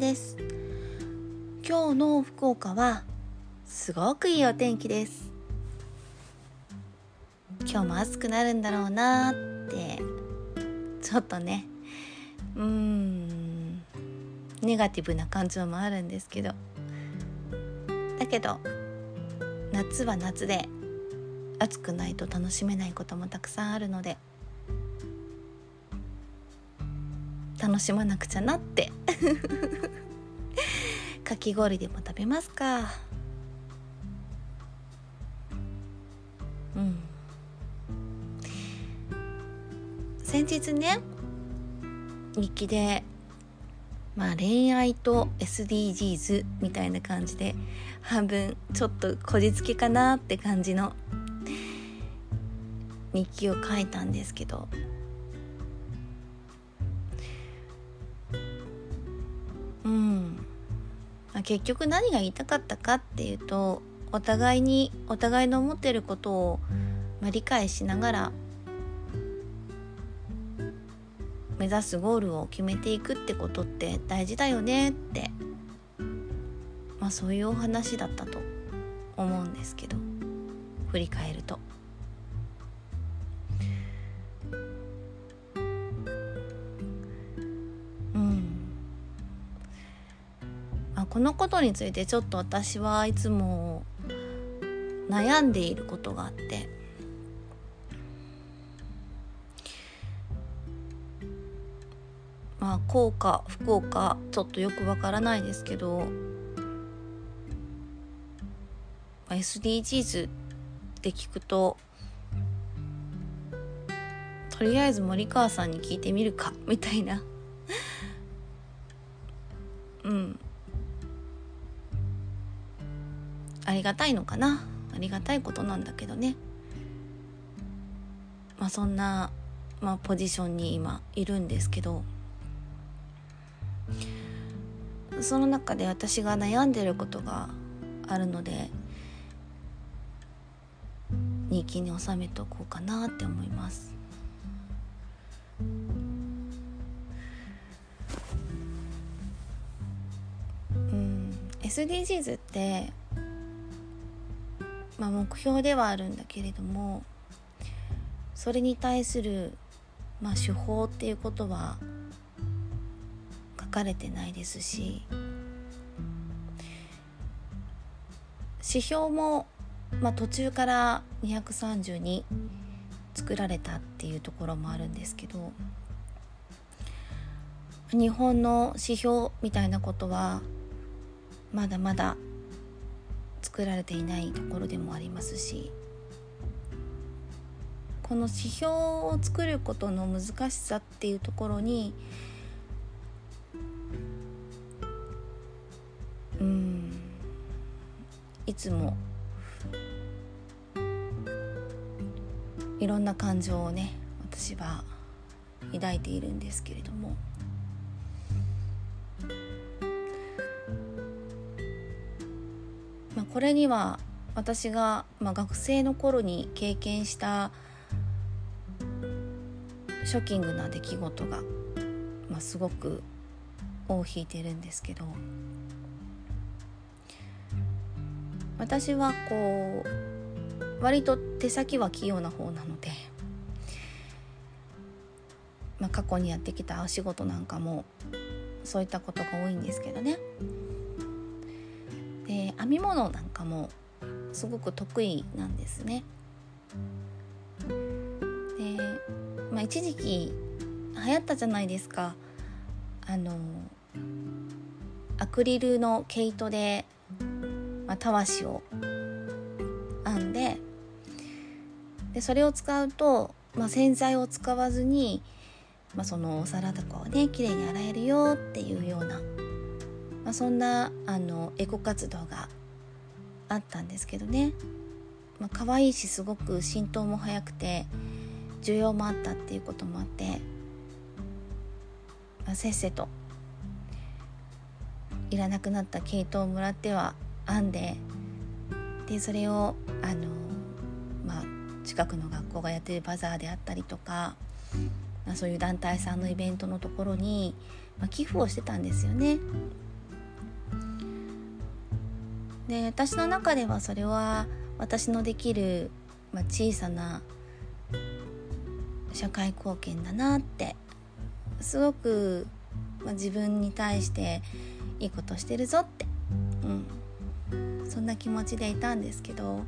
です。今日の福岡はすごくいいお天気です。今日も暑くなるんだろうなってちょっとねネガティブな感情もあるんですけど、だけど夏は夏で暑くないと楽しめないこともたくさんあるので楽しまなくちゃなってかき氷でも食べますか。先日ね日記で恋愛と SDGs みたいな感じで半分ちょっとこじつけかなって感じの日記を書いたんですけど、結局何が言いたかったかっていうと、お互いの思ってることを理解しながら目指すゴールを決めていくってことって大事だよねって、そういうお話だったと思うんですけど、振り返るとこのことについてちょっと私はいつも悩んでいることがあって、こうか不幸かちょっとよくわからないですけど、SDGs って聞くととりあえず森川さんに聞いてみるかみたいなありがたいのかな、ありがたいことなんだけどね、そんな、ポジションに今いるんですけど、その中で私が悩んでることがあるので日記に収めておこうかなって思います。SDGs って目標ではあるんだけれども、それに対する、手法っていうことは書かれてないですし、指標も、途中から230に作られたっていうところもあるんですけど、日本の指標みたいなことはまだまだ作られていないところでもありますし、この指標を作ることの難しさっていうところにいつもいろんな感情をね私は抱いているんですけれども、これには私が、学生の頃に経験したショッキングな出来事が、すごく尾を引いてるんですけど、私はこう割と手先は器用な方なので、過去にやってきたお仕事なんかもそういったことが多いんですけどね。編み物なんかもすごく得意なんですね。で、一時期流行ったじゃないですか。アクリルの毛糸で、たわしを編んで、それを使うと、洗剤を使わずに、そのお皿とかをねきれいに洗えるよっていうような。そんなエコ活動があったんですけどね、可愛いしすごく浸透も早くて需要もあったっていうこともあって、せっせといらなくなった毛糸をもらっては編んで、でそれを近くの学校がやってるバザーであったりとか、そういう団体さんのイベントのところに寄付をしてたんですよね。で、私の中ではそれは私のできる、小さな社会貢献だなって、すごく、自分に対していいことしてるぞって、そんな気持ちでいたんですけど、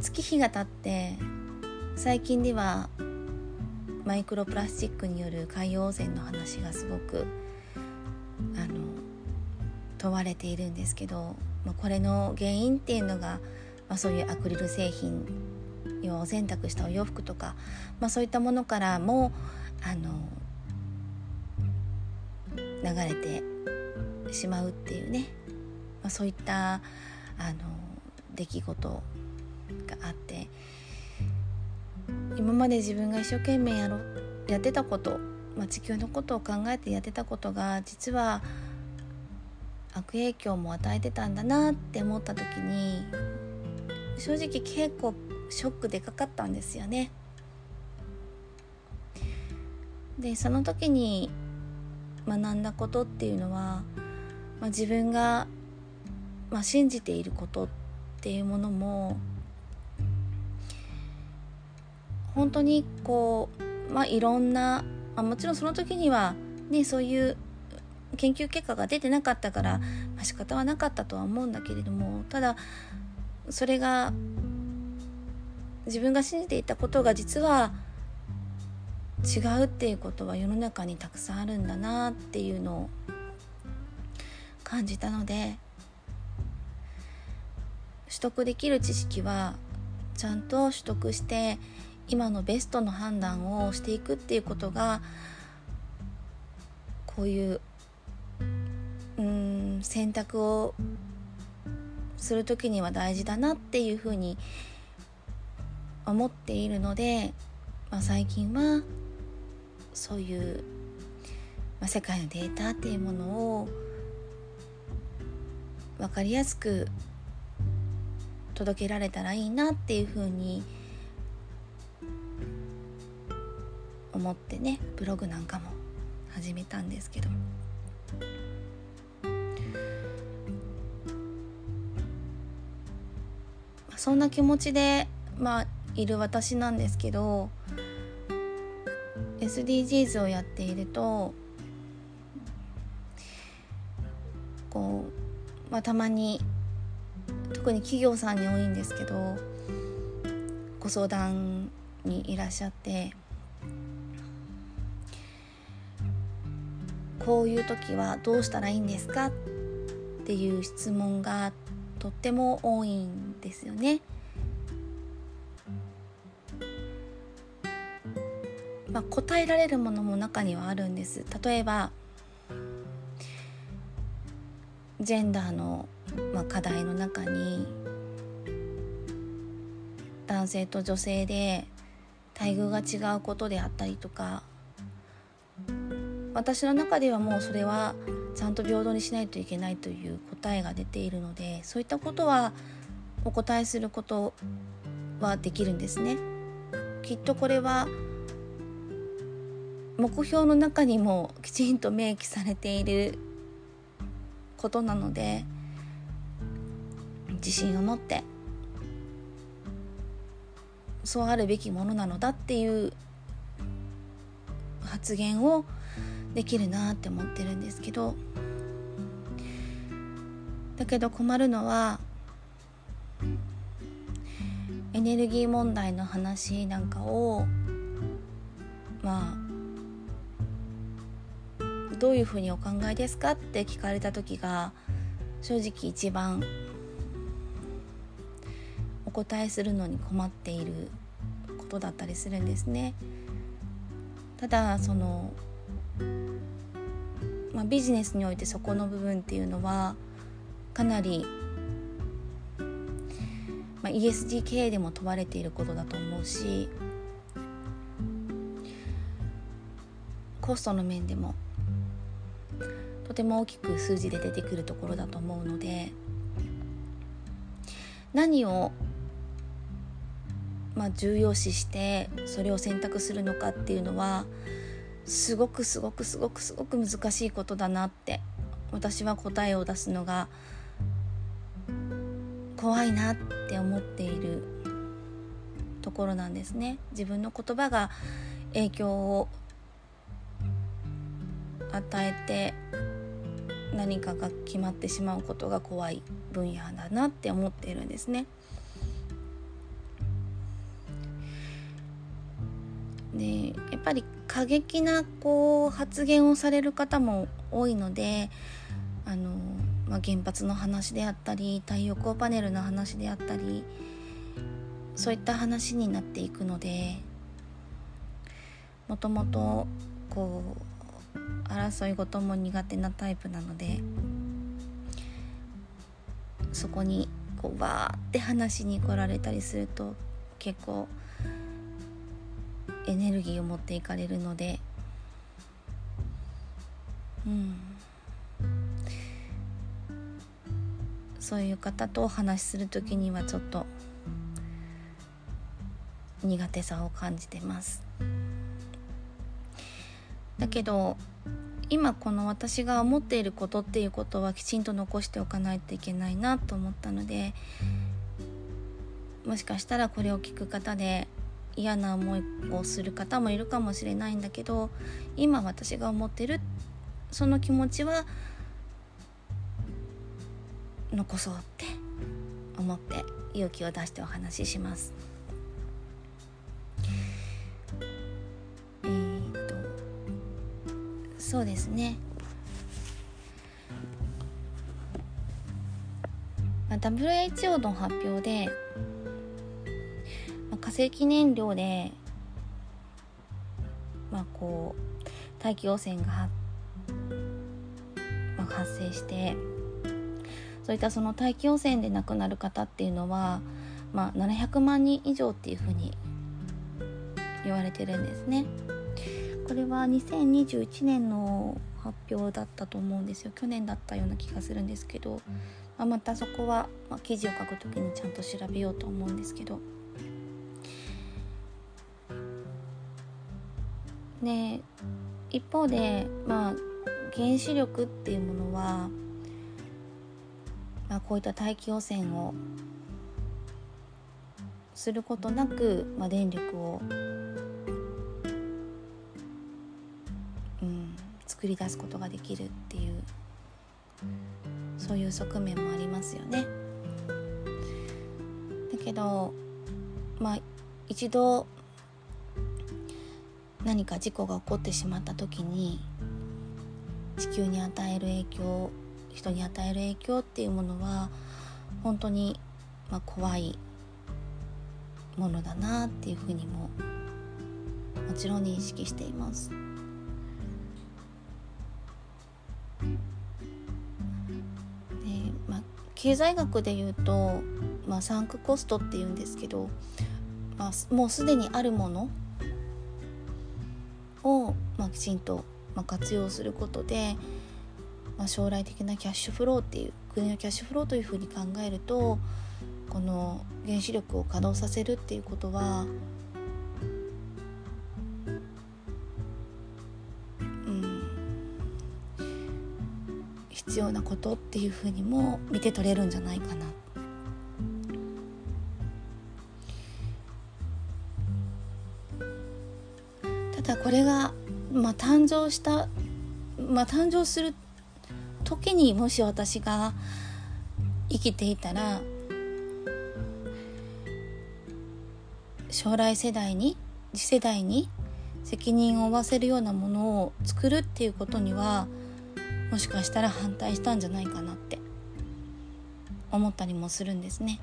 月日が経って最近ではマイクロプラスチックによる海洋汚染の話がすごく問われているんですけど、これの原因っていうのが、そういうアクリル製品、要はお洗濯したお洋服とか、そういったものからも流れてしまうっていうね、そういった出来事があって、今まで自分が一生懸命やってたこと、地球のことを考えてやってたことが実は悪影響も与えてたんだなって思った時に、正直結構ショックでかかったんですよね。で、その時に学んだことっていうのは、自分が、信じていることっていうものも本当にいろんな、もちろんその時にはね、そういう研究結果が出てなかったから、仕方はなかったとは思うんだけれども、ただそれが自分が信じていたことが実は違うっていうことは世の中にたくさんあるんだなっていうのを感じたので、取得できる知識はちゃんと取得して今のベストの判断をしていくっていうことが、こういう選択をするときには大事だなっていうふうに思っているので、最近はそういう、世界のデータっていうものを分かりやすく届けられたらいいなっていうふうに思ってね、ブログなんかも始めたんですけど、そんな気持ちで、いる私なんですけど、 SDGs をやっているとたまに、特に企業さんに多いんですけど、ご相談にいらっしゃって、こういう時はどうしたらいいんですかっていう質問がとっても多いんですよね。答えられるものも中にはあるんです。例えばジェンダーの、課題の中に、男性と女性で待遇が違うことであったりとか、私の中ではもうそれはちゃんと平等にしないといけないという答えが出ているので、そういったことはお答えすることはできるんですね。きっとこれは目標の中にもきちんと明記されていることなので、自信を持ってそうあるべきものなのだっていう発言をできるなって思ってるんですけど、だけど困るのはエネルギー問題の話なんかを、どういうふうにお考えですかって聞かれた時が、正直一番お答えするのに困っていることだったりするんですね。ただビジネスにおいてそこの部分っていうのはかなり、ESG 経営でも問われていることだと思うし、コストの面でもとても大きく数字で出てくるところだと思うので、何を、重要視してそれを選択するのかっていうのはすごく難しいことだなって、私は答えを出すのが怖いなって思っているところなんですね。自分の言葉が影響を与えて何かが決まってしまうことが怖い分野だなって思っているんですね。で、やっぱり過激な発言をされる方も多いので、原発の話であったり太陽光パネルの話であったりそういった話になっていくので、もともと争い事も苦手なタイプなので、そこにバーって話に来られたりすると結構エネルギーを持っていかれるので、そういう方とお話しするときにはちょっと苦手さを感じてます。だけど今この私が思っていることっていうことはきちんと残しておかないといけないなと思ったので、もしかしたらこれを聞く方で嫌な思いをする方もいるかもしれないんだけど、今私が思ってるその気持ちは残そうって思って勇気を出してお話しします。そうですね、WHO の発表で化石燃料で、大気汚染が発生して、そういったその大気汚染で亡くなる方っていうのは、700万人以上っていうふうに言われてるんですね。これは2021年の発表だったと思うんですよ。去年だったような気がするんですけど、またそこは、記事を書くときにちゃんと調べようと思うんですけどね。一方で、原子力っていうものは、こういった大気汚染をすることなく、電力を作り出すことができるっていう、そういう側面もありますよね。だけど、一度何か事故が起こってしまった時に地球に与える影響、人に与える影響っていうものは本当に、怖いものだなっていうふうにももちろん認識しています。経済学でいうと、サンクコストっていうんですけど、もうすでにあるものを、きちんと、活用することで、将来的なキャッシュフローっていう、国のキャッシュフローというふうに考えると、この原子力を稼働させるっていうことは、必要なことっていうふうにも見て取れるんじゃないかな。ただこれが、誕生する時にもし私が生きていたら、将来世代に、次世代に責任を負わせるようなものを作るっていうことには、もしかしたら反対したんじゃないかなって思ったりもするんですね。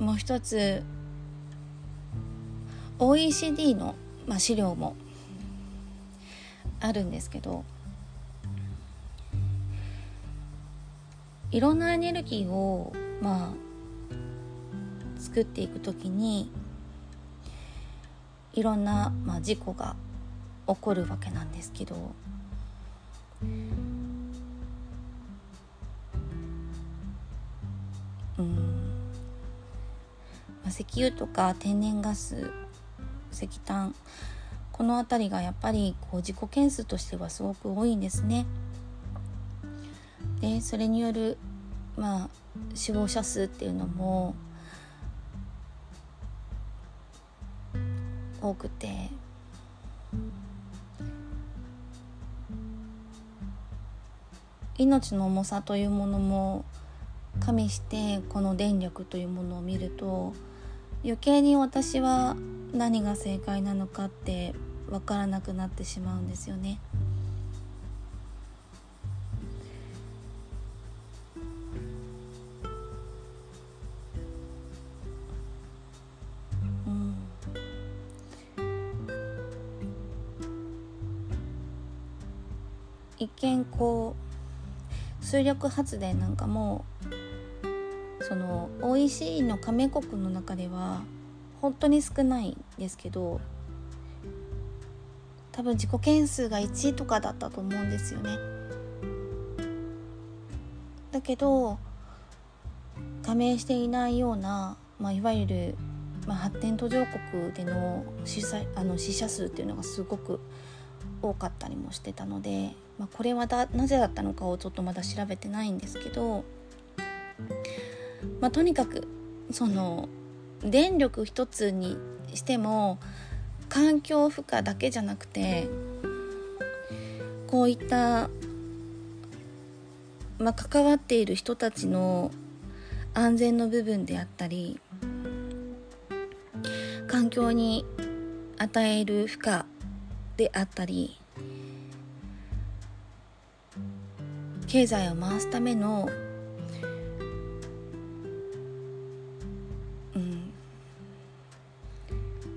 もう一つ OECD の、資料もあるんですけど、いろんなエネルギーを、作っていくときにいろんな、事故が起こるわけなんですけど、石油とか天然ガス石炭、このあたりがやっぱりこう事故件数としてはすごく多いんですね。でそれによる、死亡者数っていうのも多くて、命の重さというものも加味してこの電力というものを見ると、余計に私は何が正解なのかって分からなくなってしまうんですよね。一見こう水力発電なんかもその OECD の加盟国の中では本当に少ないんですけど、多分事故件数が1位とかだったと思うんですよね。だけど加盟していないような、いわゆる、発展途上国での死者数っていうのがすごく多かったりもしてたので、これはなぜだったのかをちょっとまだ調べてないんですけど、とにかくその電力一つにしても環境負荷だけじゃなくて、こういった、関わっている人たちの安全の部分であったり、環境に与える負荷であったり、経済を回すための、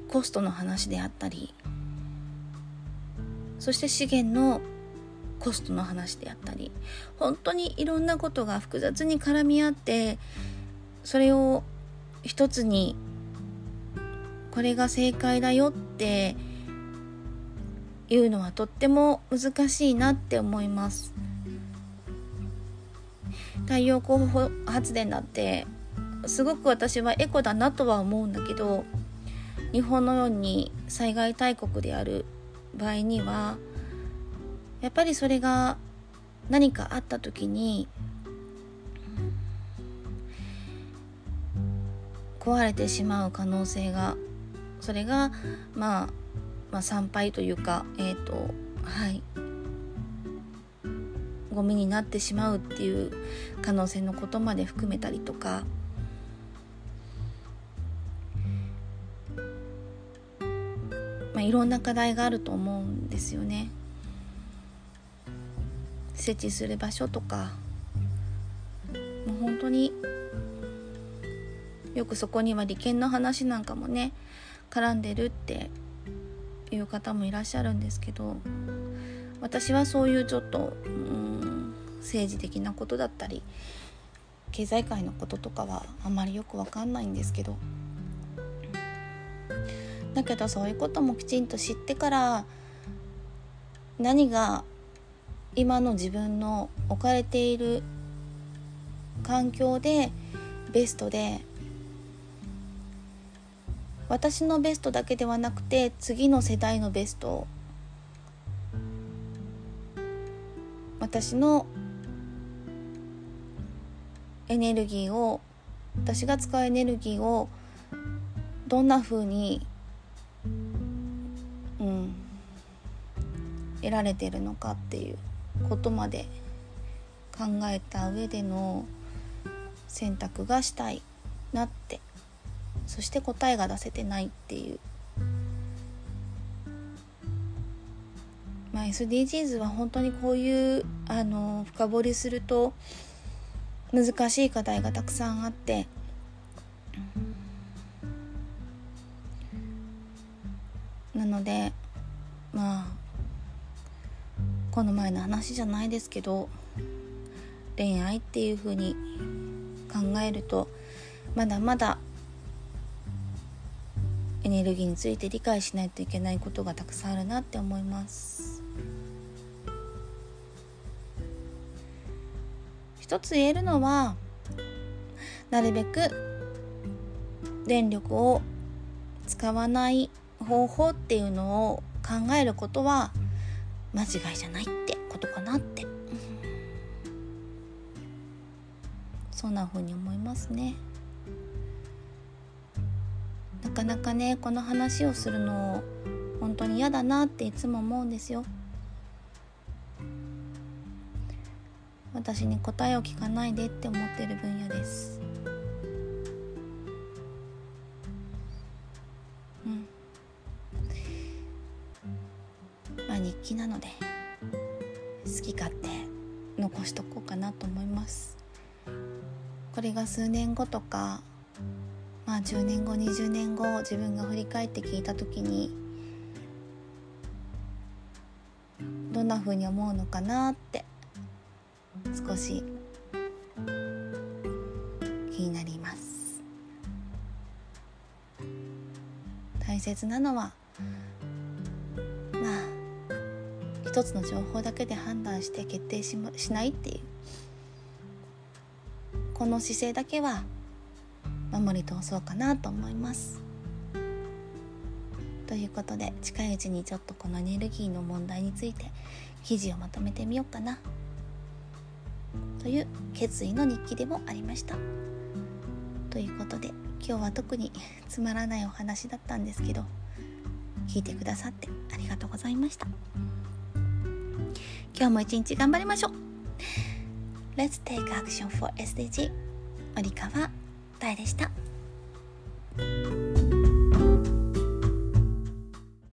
コストの話であったり、そして資源のコストの話であったり、本当にいろんなことが複雑に絡み合って、それを一つにこれが正解だよっていうのはとっても難しいなって思います。太陽光発電だってすごく私はエコだなとは思うんだけど、日本のように災害大国である場合にはやっぱりそれが何かあった時に壊れてしまう可能性が、それが惨敗というか、ゴミになってしまうっていう可能性のことまで含めたりとか、いろんな課題があると思うんですよね。設置する場所とか、もう本当によくそこには利権の話なんかもね絡んでるっていう方もいらっしゃるんですけど、私はそういうちょっと政治的なことだったり経済界のこととかはあんまりよく分かんないんですけど、だけどそういうこともきちんと知ってから、何が今の自分の置かれている環境でベストで、私のベストだけではなくて次の世代のベスト、私のエネルギーを、私が使うエネルギーをどんな風に、得られているのかっていうことまで考えた上での選択がしたいなって、そして答えが出せてないっていう、SDGs は本当にこういう深掘りすると難しい課題がたくさんあって、なのでこの前の話じゃないですけど、恋愛っていう風に考えるとまだまだエネルギーについて理解しないといけないことがたくさんあるなって思います。一つ言えるのは、なるべく電力を使わない方法っていうのを考えることは間違いじゃないってことかなって、そんな風に思いますね。なかなかね、この話をするの本当に嫌だなっていつも思うんですよ。私に答えを聞かないでって思ってる分野です。日記なので好き勝手残しとこうかなと思います。これが数年後とか、10年後20年後自分が振り返って聞いた時にどんな風に思うのかなって少し気になります。大切なのは一つの情報だけで判断して決定 しないっていうこの姿勢だけは守り通そうかなと思います。ということで近いうちにちょっとこのエネルギーの問題について記事をまとめてみようかなという決意の日記でもありました。ということで今日は特につまらないお話だったんですけど、聞いてくださってありがとうございました。今日も一日頑張りましょう。 Let's take action for SDG 折川大でした。